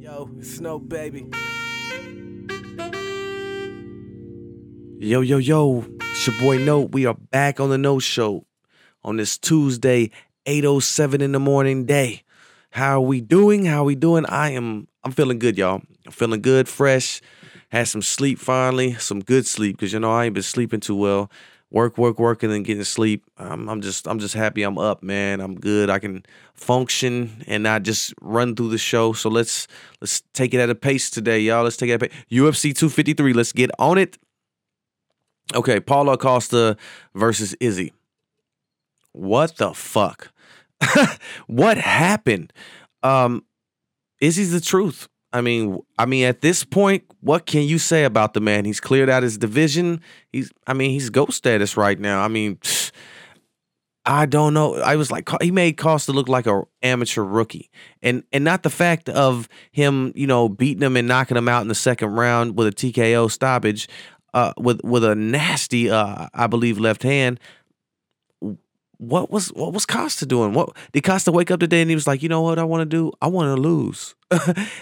Yo, it's Snow Baby. Yo, yo, yo. It's your boy Note. We are back on the Note Show on this Tuesday, 8:07 in the morning day. How are we doing? I'm feeling good, y'all. I'm feeling good, fresh. Had some sleep finally, some good sleep, because, you know, I ain't been sleeping too well. Work, and then getting sleep. I'm just happy I'm up, man. I'm good. I can function and not just run through the show. So let's take it at a pace today, y'all. Let's take it at a pace. UFC 253, let's get on it. Okay, Paulo Costa versus Izzy. What the fuck? What happened? Izzy's the truth. I mean, at this point, what can you say about the man? He's cleared out his division. He's GOAT status right now. I mean, I don't know. I was like, he made Costa look like an amateur rookie, and not the fact of him, you know, beating him and knocking him out in the second round with a TKO stoppage, with a nasty, I believe, left hand. What was Costa doing? What did Costa wake up today and he was like, you know what I want to do? I want to lose.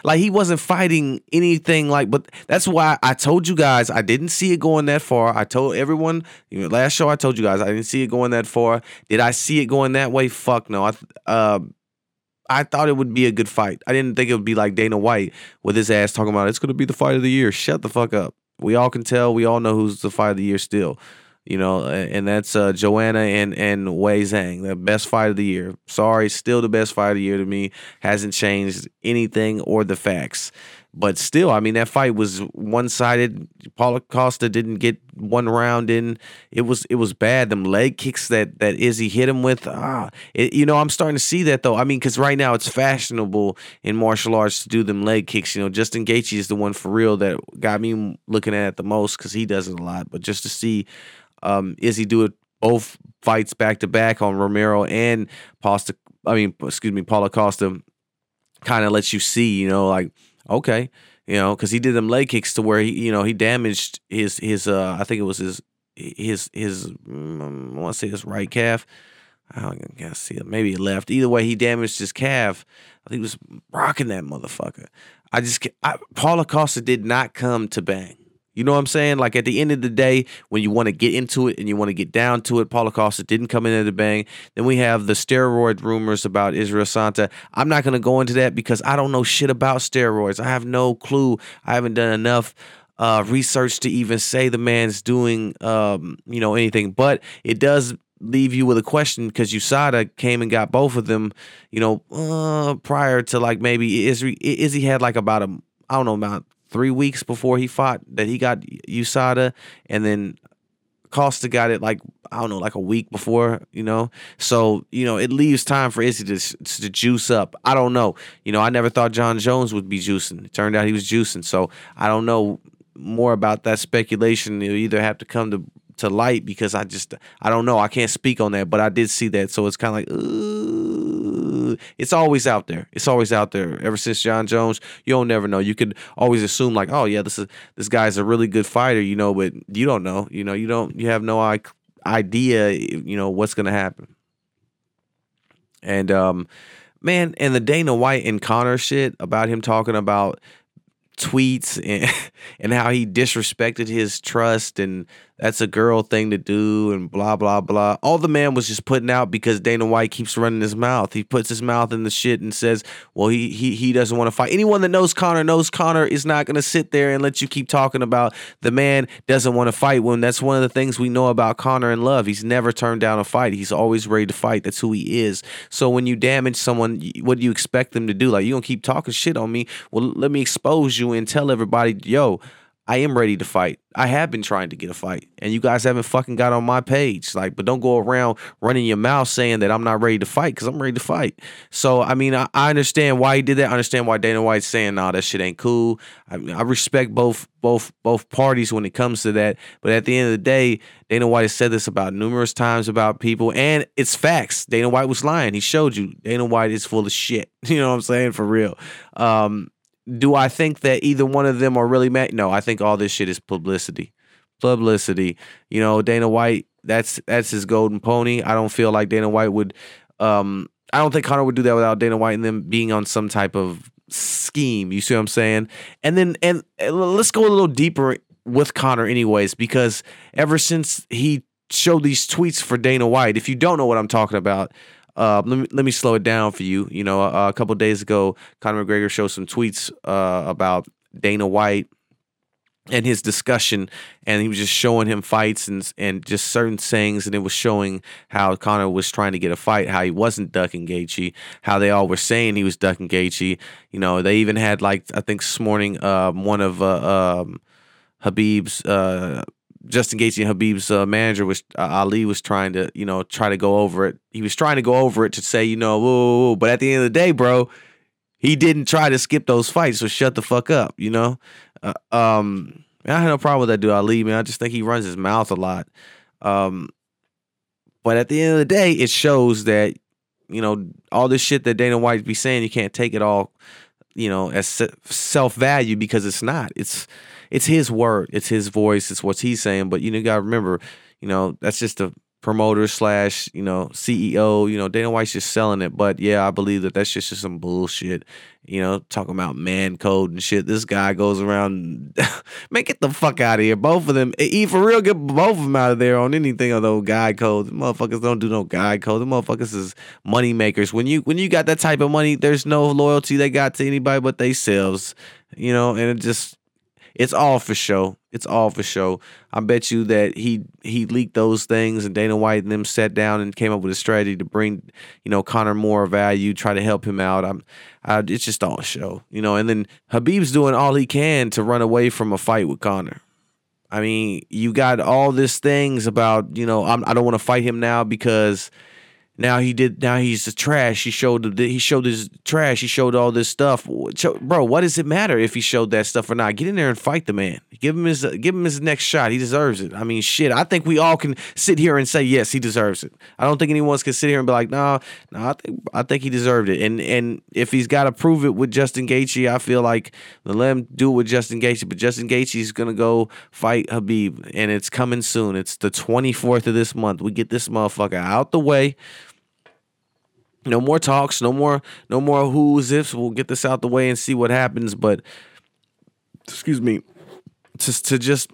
Like, he wasn't fighting anything like, but that's why I told you guys I didn't see it going that far. I told everyone, you know, last show I told you guys I didn't see it going that far. Did I see it going that way? Fuck no. I thought it would be a good fight. I didn't think it would be like Dana White with his ass talking about it's going to be the fight of the year. Shut the fuck up. We all can tell. We all know who's the fight of the year still. You know, and that's Joanna and Wei Zhang, the best fight of the year. Sorry, still the best fight of the year to me. Hasn't changed anything or the facts. But still, I mean, that fight was one-sided. Paulo Costa didn't get one round in. It was bad. Them leg kicks that Izzy hit him with. You know, I'm starting to see that, though. I mean, because right now it's fashionable in martial arts to do them leg kicks. You know, Justin Gaethje is the one for real that got me looking at it the most because he does it a lot. But just to see... Izzy do it both fights back to back on Romero and Paulo Costa kind of lets you see, you know, like, okay, you know, because he did them leg kicks to where he, you know, he damaged his I think it was his I want to say his right calf. I can't see it. Maybe left. Either way, he damaged his calf. I think he was rocking that motherfucker. Paulo Costa did not come to bang. You know what I'm saying? Like, at the end of the day, when you want to get into it and you want to get down to it, Paulo Costa didn't come in at a bang. Then we have the steroid rumors about Israel Adesanya. I'm not going to go into that because I don't know shit about steroids. I have no clue. I haven't done enough research to even say the man's doing, you know, anything. But it does leave you with a question because USADA came and got both of them, you know, prior to, like, maybe Izzy had like about about 3 weeks before he fought that he got USADA, and then Costa got it like a week before, you know. So, you know, it leaves time for Izzy to juice up. I don't know. You know, I never thought John Jones would be juicing. It turned out he was juicing. So I don't know more about that speculation. It'll either have to come to light because I don't know. I can't speak on that, but I did see that. So it's kind of like, it's always out there. It's always out there. Ever since John Jones, you don't never know. You could always assume like, oh yeah, this guy's a really good fighter, you know, but you don't know. You know, you have no idea, you know, what's gonna happen. And man, and the Dana White and Conor shit about him talking about tweets and how he disrespected his trust and that's a girl thing to do and blah blah blah. All the man was just putting out because Dana White keeps running his mouth. He puts his mouth in the shit and says, well, he doesn't want to fight. Anyone that knows Conor is not going to sit there and let you keep talking about the man doesn't want to fight when that's one of the things we know about Conor and love. He's never turned down a fight. He's always ready to fight. That's who he is. So when you damage someone, what do you expect them to do? Like, you gonna keep talking shit on me? Well, let me expose you and tell everybody, yo, I am ready to fight. I have been trying to get a fight, and you guys haven't fucking got on my page. Like, but don't go around running your mouth saying that I'm not ready to fight, because I'm ready to fight. So, I mean, I understand why he did that. I understand why Dana White's saying, nah, that shit ain't cool. I respect both parties when it comes to that. But at the end of the day, Dana White has said this about numerous times about people, and it's facts. Dana White was lying. He showed you. Dana White is full of shit. You know what I'm saying? For real. Do I think that either one of them are really mad? No, I think all this shit is publicity. Publicity. You know, Dana White, that's his golden pony. I don't feel like Dana White would I don't think Conor would do that without Dana White and them being on some type of scheme. You see what I'm saying? And then, and let's go a little deeper with Conor anyways, because ever since he showed these tweets for Dana White, if you don't know what I'm talking about, let me slow it down for you. You know, a couple of days ago, Conor McGregor showed some tweets about Dana White and his discussion, and he was just showing him fights and just certain sayings, and it was showing how Conor was trying to get a fight, how he wasn't ducking Gaethje, how they all were saying he was ducking Gaethje. You know, they even had, like, I think this morning, one of Khabib's, Justin Gaethje and Khabib's manager was Ali was trying to, you know, try to go over it. He was trying to go over it to say, you know, whoa, but at the end of the day, bro, he didn't try to skip those fights, so shut the fuck up, you know? I had no problem with that dude, Ali, man. I just think he runs his mouth a lot. But at the end of the day, it shows that, you know, all this shit that Dana White be saying, you can't take it all, you know, as self-value, because it's not. It's his word. It's his voice. It's what he's saying. But, you know, you got to remember, you know, that's just a promoter / you know, CEO. You know, Dana White's just selling it. But yeah, I believe that's just some bullshit, you know, talking about man code and shit. This guy goes around, man, get the fuck out of here, both of them. For real, get both of them out of there on anything of those guy codes. Motherfuckers don't do no guy code. The motherfuckers is money makers. When you got that type of money, there's no loyalty they got to anybody but themselves, you know. And it just, it's all for show. It's all for show. I bet you that he leaked those things, and Dana White and them sat down and came up with a strategy to bring, you know, Conor more value, try to help him out. It's just all show, you know. And then Khabib's doing all he can to run away from a fight with Conor. I mean, you got all these things about, you know, I don't want to fight him now because now he's the trash. He showed his trash. He showed all this stuff. Bro, what does it matter if he showed that stuff or not? Get in there and fight the man. Give him his next shot. He deserves it. I mean, shit, I think we all can sit here and say, yes, he deserves it. I don't think anyone's can sit here and be like, nah, I think he deserved it. And if he's got to prove it with Justin Gaethje, I feel like let him do it with Justin Gaethje. But Justin Gaethje's going to go fight Khabib, and it's coming soon. It's the 24th of this month. We get this motherfucker out the way. No more talks, no more who's, ifs. We'll get this out the way and see what happens. But, excuse me, to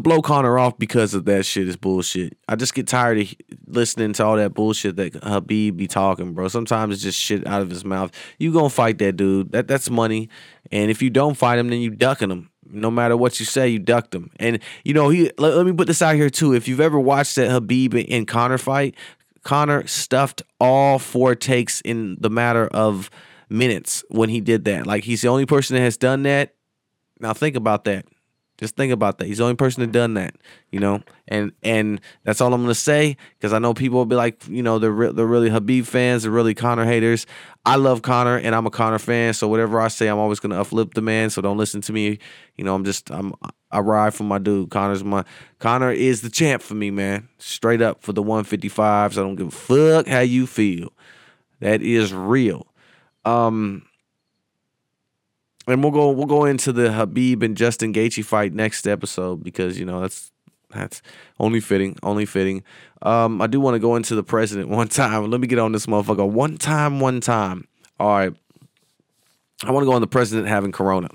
blow Conor off because of that shit is bullshit. I just get tired of listening to all that bullshit that Khabib be talking, bro. Sometimes it's just shit out of his mouth. You gonna fight that dude. That's money. And if you don't fight him, then you ducking him. No matter what you say, you ducked him. And, you know, let me put this out here, too. If you've ever watched that Khabib and Conor fight, Conor stuffed all 4 takes in the matter of minutes when he did that. Like, he's the only person that has done that. Now think about that. Just think about that. He's the only person that done that, you know. And that's all I'm gonna say, because I know people will be like, you know, they're really Khabib fans, they're really Conor haters. I love Conor, and I'm a Conor fan, so whatever I say, I'm always gonna uplift the man. So don't listen to me, you know. I ride for my dude. Conor is the champ for me, man. Straight up for the 155. So I don't give a fuck how you feel. That is real. And we'll go into the Khabib and Justin Gaethje fight next episode, because, you know, that's only fitting. I do want to go into the president one time. Let me get on this motherfucker one time. All right, I want to go on the president having corona.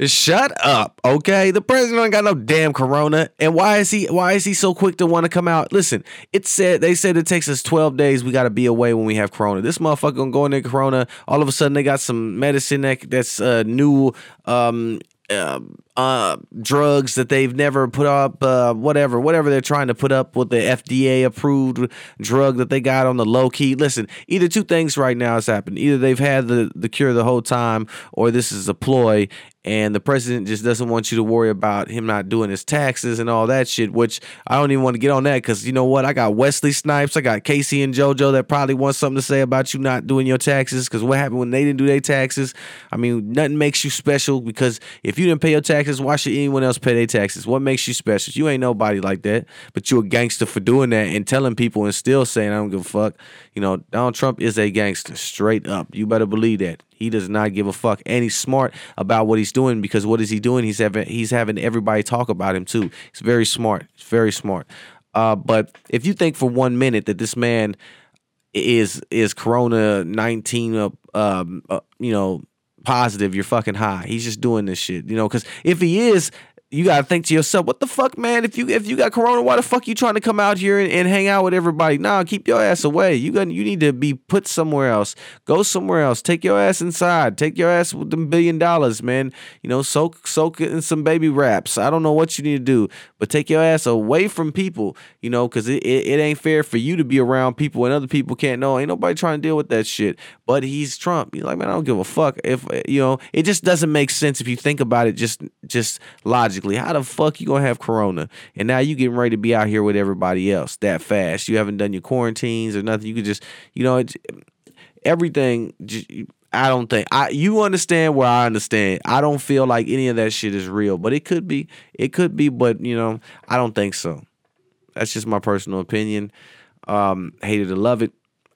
Shut up, okay? The president ain't got no damn corona, and why is he so quick to want to come out? Listen, they said it takes us 12 days. We got to be away when we have corona. This motherfucker gonna go in there corona. All of a sudden, they got some medicine that's new. Drugs that they've never put up, whatever they're trying to put up with, the FDA approved drug that they got on the low key. Listen, either two things right now has happened. Either they've had the cure the whole time, or this is a ploy, and the president just doesn't want you to worry about him not doing his taxes and all that shit, which I don't even want to get on that, because you know what? I got Wesley Snipes, I got Casey and JoJo that probably want something to say about you not doing your taxes, because what happened when they didn't do their taxes? I mean, nothing makes you special, because if you didn't pay your taxes, why should anyone else pay their taxes? What makes you special? You ain't nobody like that, but you a gangster for doing that and telling people and still saying I don't give a fuck. You know, Donald Trump is a gangster, straight up. You better believe that. He does not give a fuck, and he's smart about what he's doing, because what is he doing? He's having everybody talk about him too. He's very smart. But if you think for 1 minute that this man is Corona-19, you know, positive, you're fucking high. He's just doing this shit, you know, because if he is, you got to think to yourself, what the fuck, man? If you got Corona, why the fuck you trying to come out here and hang out with everybody? Nah, keep your ass away. You need to be put somewhere else. Go somewhere else. Take your ass inside. Take your ass with them $1 billion, man. You know, soak in some baby wraps. I don't know what you need to do, but take your ass away from people, you know, because it ain't fair for you to be around people and other people can't know. Ain't nobody trying to deal with that shit. But he's Trump. He's like, man, I don't give a fuck. If, you know, it just doesn't make sense if you think about it just logically. How the fuck you gonna have Corona and now you getting ready to be out here with everybody else that fast? You haven't done your quarantines or nothing. You could just, you know, everything. I don't think you understand where I understand. I don't feel like any of that shit is real, but it could be. But you know, I don't think so. That's just my personal opinion. Hated to love it.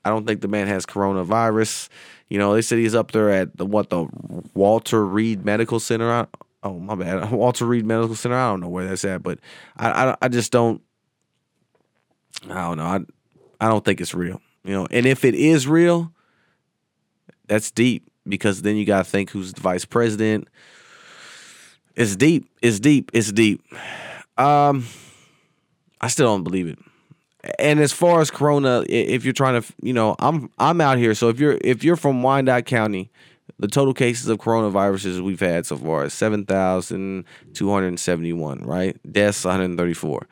I don't think the man has coronavirus. You know, they said he's up there at the Walter Reed Medical Center. Oh, my bad. Walter Reed Medical Center. I don't know where that's at, but I just don't. I don't know. I don't think it's real, you know. And if it is real, that's deep because then you gotta think who's the vice president. It's deep. It's deep. It's deep. I still don't believe it. And as far as Corona, if you're trying to, you know, I'm out here. So if you're from Wyandotte County. The total cases of coronaviruses we've had so far is 7,271, right? Deaths, 134.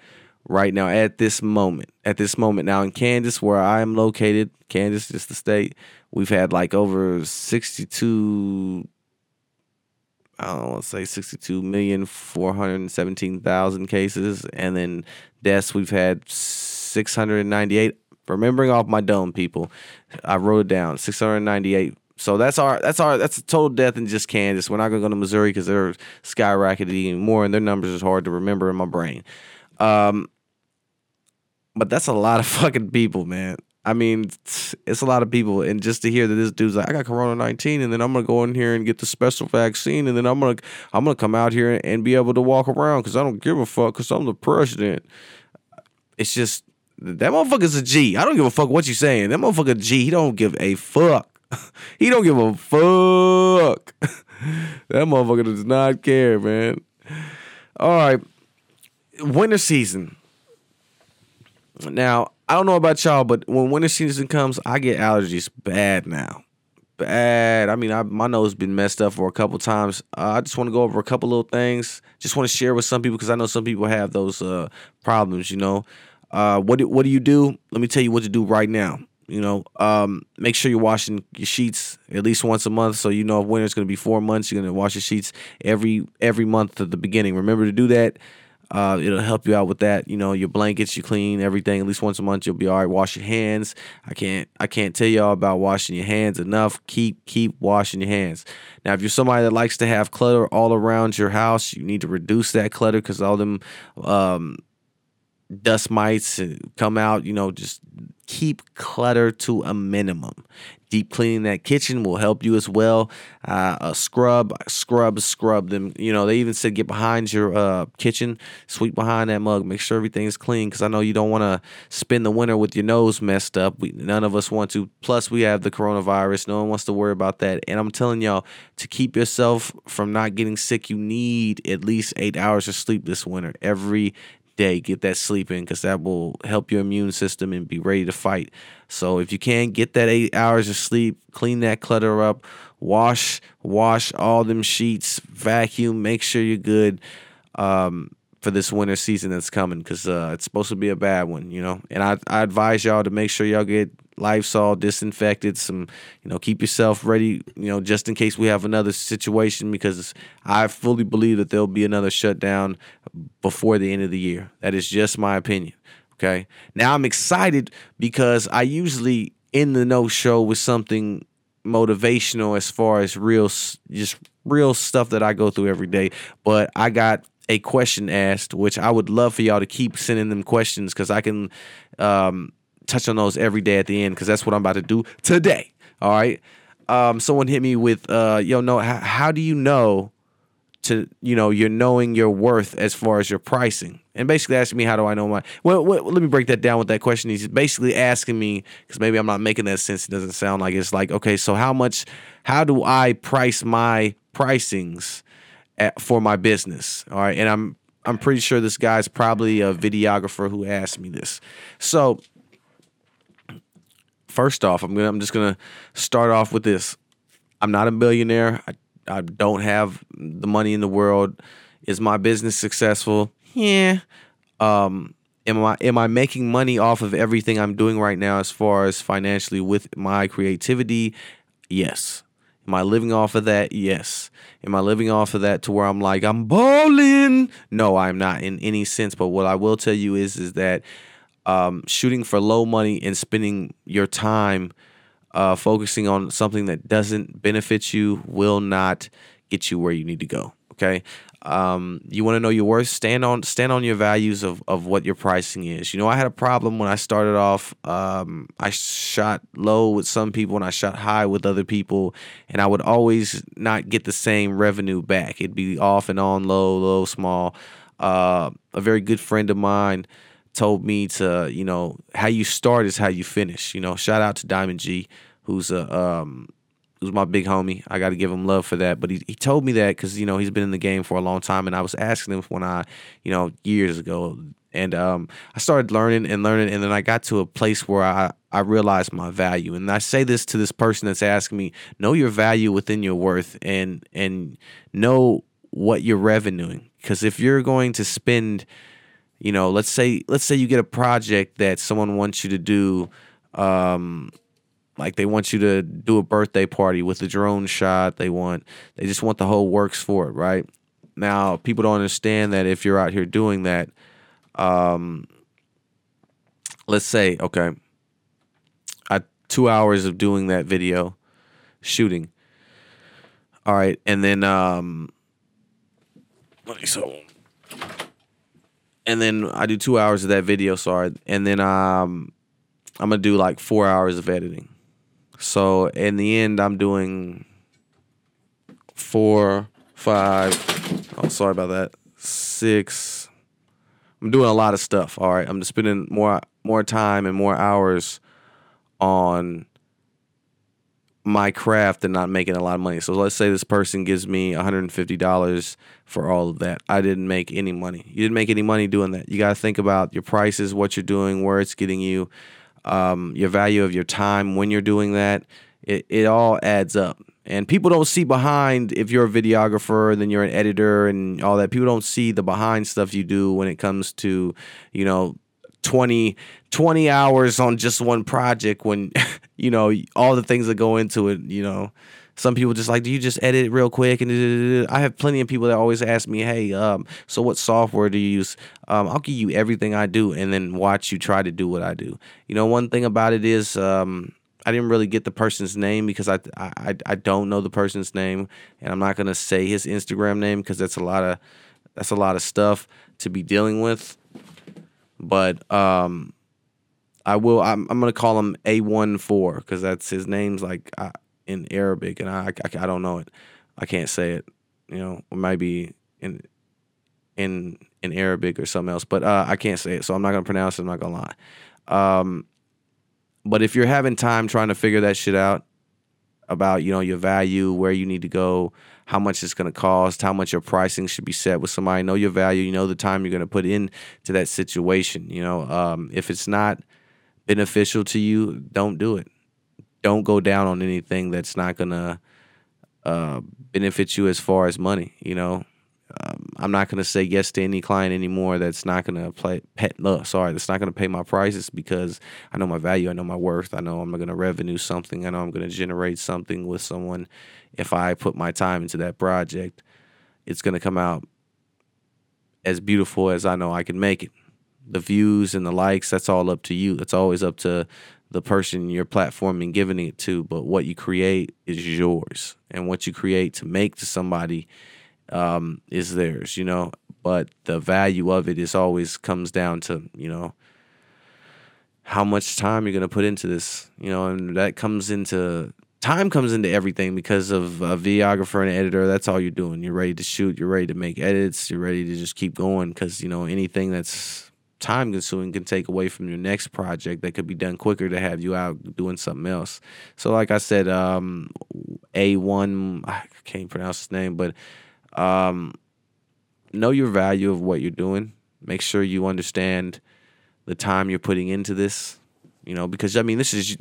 Right now, at this moment, now in Kansas, where I am located, Kansas is the state, we've had like over 62,417,000 cases. And then deaths, we've had 698. Remembering off my dome, people, I wrote it down, 698. So that's a total death in just Kansas. We're not going to go to Missouri because they're skyrocketing even more, and their numbers is hard to remember in my brain. But that's a lot of fucking people, man. I mean, it's a lot of people. And just to hear that this dude's like, I got Corona-19, and then I'm going to go in here and get the special vaccine, and then I'm gonna come out here and be able to walk around because I don't give a fuck because I'm the president. It's just, that motherfucker's a G. I don't give a fuck what you're saying. That motherfucker G, he don't give a fuck. He don't give a fuck. That motherfucker does not care, man. All right. Winter season. Now, I don't know about y'all, but when winter season comes, I get allergies bad now. Bad. I mean, my nose has been messed up for a couple times. I just want to go over a couple little things. Just want to share with some people because I know some people have those problems, you know. What do you do? Let me tell you what to do right now. You know, make sure you're washing your sheets at least once a month. So you know if winter's going to be 4 months, you're going to wash your sheets every month at the beginning. Remember to do that. It'll help you out with that. You know, your blankets, you clean everything at least once a month. You'll be all right. Wash your hands. I can't tell y'all about washing your hands enough. Keep washing your hands. Now, if you're somebody that likes to have clutter all around your house, you need to reduce that clutter because all them dust mites come out. You know, just keep clutter to a minimum. Deep cleaning that kitchen will help you as well. Scrub them. You know, they even said get behind your kitchen, sweep behind that mug, make sure everything's clean because I know you don't want to spend the winter with your nose messed up. None of us want to. Plus, we have the coronavirus. No one wants to worry about that. And I'm telling y'all, to keep yourself from not getting sick, you need at least 8 hours of sleep this winter every day. Get that sleep in because that will help your immune system and be ready to fight. So if you can, get that 8 hours of sleep, clean that clutter up, wash all them sheets, vacuum, make sure you're good for this winter season that's coming because it's supposed to be a bad one, you know. And I advise y'all to make sure y'all get Lysol disinfected, some, you know, keep yourself ready, you know, just in case we have another situation because I fully believe that there'll be another shutdown before the end of the year. That is just my opinion. Okay. Now I'm excited because I usually end the no show with something motivational as far as real stuff that I go through every day. But I got a question asked, which I would love for y'all to keep sending them questions because I can touch on those every day at the end because that's what I'm about to do today. All right. Someone hit me with, how do you know to, you know, you're knowing your worth as far as your pricing. And basically asking me, how do I know my... Well, let me break that down with that question. He's basically asking me, because maybe I'm not making that sense. It doesn't sound like it. It's like, okay, so how much... How do I price my pricings for my business? All right, and I'm pretty sure this guy's probably a videographer who asked me this. So, first off, I'm just gonna start off with this. I'm not a billionaire. I don't have the money in the world. Is my business successful? Yeah. Am I making money off of everything I'm doing right now as far as financially with my creativity? Yes. Am I living off of that? Yes. Am I living off of that to where I'm like, I'm balling? No, I'm not in any sense. But what I will tell you is that shooting for low money and spending your time focusing on something that doesn't benefit you will not get you where you need to go. Okay. You want to know your worth? Stand on your values of what your pricing is. You know, I had a problem when I started off. I shot low with some people and I shot high with other people, and I would always not get the same revenue back. It'd be off and on, low, small. A very good friend of mine told me to, you know, how you start is how you finish. You know, shout out to Diamond G, who's who's my big homie. I got to give him love for that. But he told me that because, you know, he's been in the game for a long time, and I was asking him when I, you know, years ago. And I started learning, and then I got to a place where I realized my value. And I say this to this person that's asking me, know your value within your worth and know what you're revenuing. Because if you're going to spend, you know, let's say you get a project that someone wants you to do, like they want you to do a birthday party with a drone shot. They just want the whole works for it, right? Now, people don't understand that if you're out here doing that, let's say, okay, 2 hours of doing that video shooting. All right, and then I do 2 hours of that video, sorry, and then I'm gonna do like 4 hours of editing. So in the end, I'm doing 6. I'm doing a lot of stuff. All right, I'm just spending more time and more hours on my craft and not making a lot of money. So let's say this person gives me $150 for all of that. I didn't make any money. You didn't make any money doing that. You gotta think about your prices, what you're doing, where it's getting you. Your value of your time when you're doing that, it all adds up. And people don't see behind, if you're a videographer and then you're an editor and all that, people don't see the behind stuff you do when it comes to, you know, 20 hours on just one project when, you know, all the things that go into it, you know. Some people just like, do you just edit real quick? And I have plenty of people that always ask me, hey, so what software do you use? I'll give you everything I do and then watch you try to do what I do. You know, one thing about it is I didn't really get the person's name because I don't know the person's name, and I'm not going to say his Instagram name because that's a lot of stuff to be dealing with. But I'm going to call him A14 because that's his name's like in Arabic, and I don't know it. I can't say it, you know. It might be in Arabic or something else, but I can't say it, so I'm not gonna pronounce it. I'm not gonna lie. But if you're having time trying to figure that shit out about, you know, your value, where you need to go, how much it's gonna cost, how much your pricing should be set with somebody, know your value, you know the time you're gonna put in to that situation. You know, if it's not beneficial to you, don't do it. Don't go down on anything that's not going to benefit you as far as money, you know. I'm not going to say yes to any client anymore that's not going to pay my prices, because I know my value, I know my worth, I know I'm going to revenue something, I know I'm going to generate something with someone. If I put my time into that project, it's going to come out as beautiful as I know I can make it. The views and the likes, that's all up to you. It's always up to the person you're platforming, giving it to, but what you create is yours, and what you create to make to somebody is theirs, you know. But the value of it is always comes down to, you know, how much time you're going to put into this, you know, and that comes into time comes into everything because of a videographer and an editor. That's all you're doing. You're ready to shoot. You're ready to make edits. You're ready to just keep going because, you know, anything that's time consuming can take away from your next project that could be done quicker to have you out doing something else. So like I said, A1, I can't pronounce his name, but know your value of what you're doing. Make sure you understand the time you're putting into this. You know, because, I mean, this is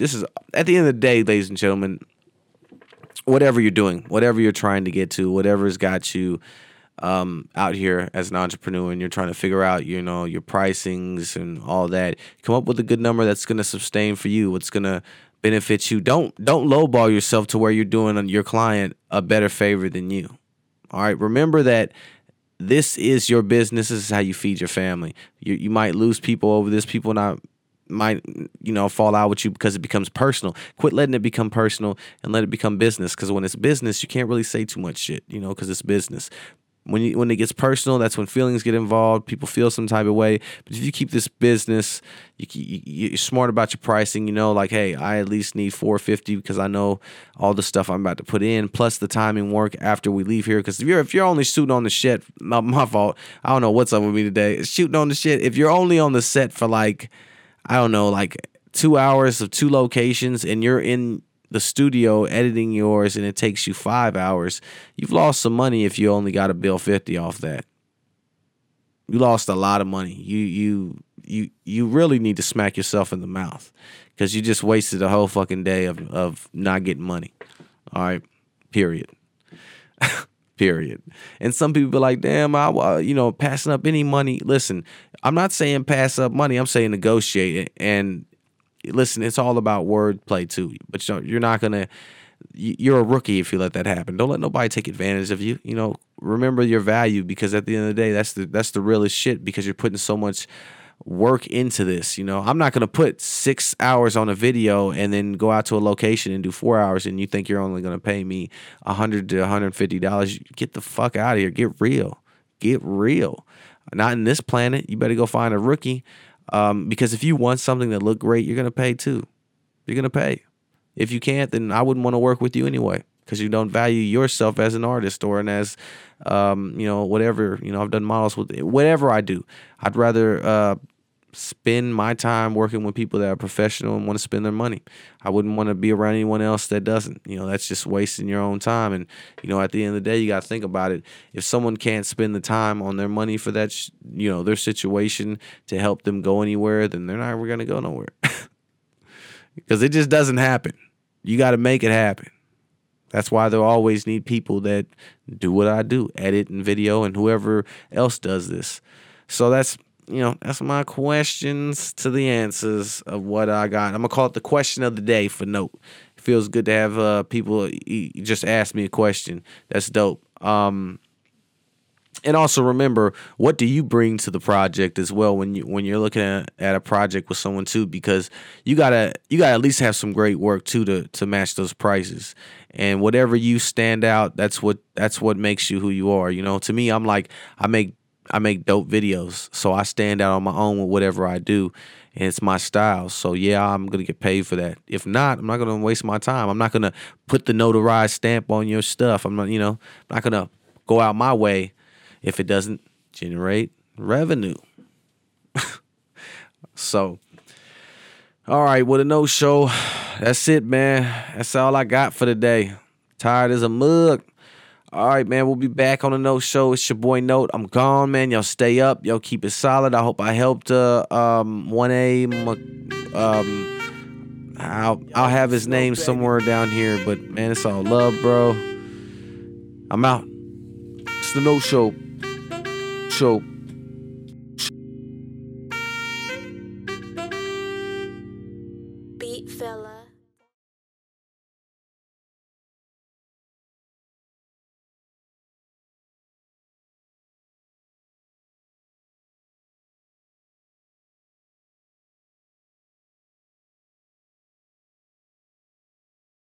at the end of the day, ladies and gentlemen, whatever you're doing, whatever you're trying to get to, whatever's got you out here as an entrepreneur and you're trying to figure out, you know, your pricings and all that, come up with a good number that's going to sustain for you, what's going to benefit you. Don't lowball yourself to where you're doing your client a better favor than you. All right, remember that. This is your business. This is how you feed your family. You might lose people over this. People might, you know, fall out with you because it becomes personal. Quit letting it become personal and let it become business. Because when it's business, you can't really say too much shit, you know, because it's business. When it gets personal, that's when feelings get involved. People feel some type of way. But if you keep this business, you're smart about your pricing. You know, like, hey, I at least need $450 because I know all the stuff I'm about to put in, plus the timing work after we leave here. Because if you're only shooting on the shit, my fault. I don't know what's up with me today. Shooting on the shit. If you're only on the set for like, I don't know, like 2 hours of two locations, and you're in the studio editing yours and it takes you 5 hours, you've lost some money if you only got to bill $50 off that. You lost a lot of money. You really need to smack yourself in the mouth because you just wasted a whole fucking day of not getting money. All right, period. Period. And some people be like, damn, I passing up any money. Listen, I'm not saying pass up money. I'm saying negotiate it. And listen, it's all about wordplay too. But you're not gonna. You're a rookie if you let that happen. Don't let nobody take advantage of you. You know, remember your value because at the end of the day, that's the realest shit. Because you're putting so much work into this. You know, I'm not gonna put 6 hours on a video and then go out to a location and do 4 hours. And you think you're only gonna pay me $100 to $150? Get the fuck out of here. Get real. Not in this planet. You better go find a rookie. Because if you want something that look great, you're going to pay too. You're going to pay. If you can't, then I wouldn't want to work with you anyway because you don't value yourself as an artist or as, you know, whatever. You know, I've done models with whatever I do. I'd rather spend my time working with people that are professional and want to spend their money. I wouldn't want to be around anyone else that doesn't. You know, that's just wasting your own time. And, you know, at the end of the day, you got to think about it. If someone can't spend the time on their money for that, you know, their situation to help them go anywhere, then they're not ever going to go nowhere because it just doesn't happen. You got to make it happen. That's why they'll always need people that do what I do, edit and video and whoever else does this. So that's my questions to the answers of what I got. I'm going to call it the question of the day for note. It feels good to have people just ask me a question. That's dope. And also remember, what do you bring to the project as well when you're looking at a project with someone too? Because you gotta at least have some great work too to match those prices. And whatever you stand out, that's what makes you who you are. You know, to me, I'm like, I make dope videos, so I stand out on my own with whatever I do, and it's my style. So, yeah, I'm going to get paid for that. If not, I'm not going to waste my time. I'm not going to put the notarized stamp on your stuff. I'm not going to go out my way if it doesn't generate revenue. So, all right, with a no-show, that's it, man. That's all I got for today. Tired as a mug. All right, man, we'll be back on the Note Show. It's your boy Note. I'm gone, man. Y'all stay up. Y'all keep it solid. I hope I helped 1A. I'll have his name somewhere down here, but, man, it's all love, bro. I'm out. It's the Note Show.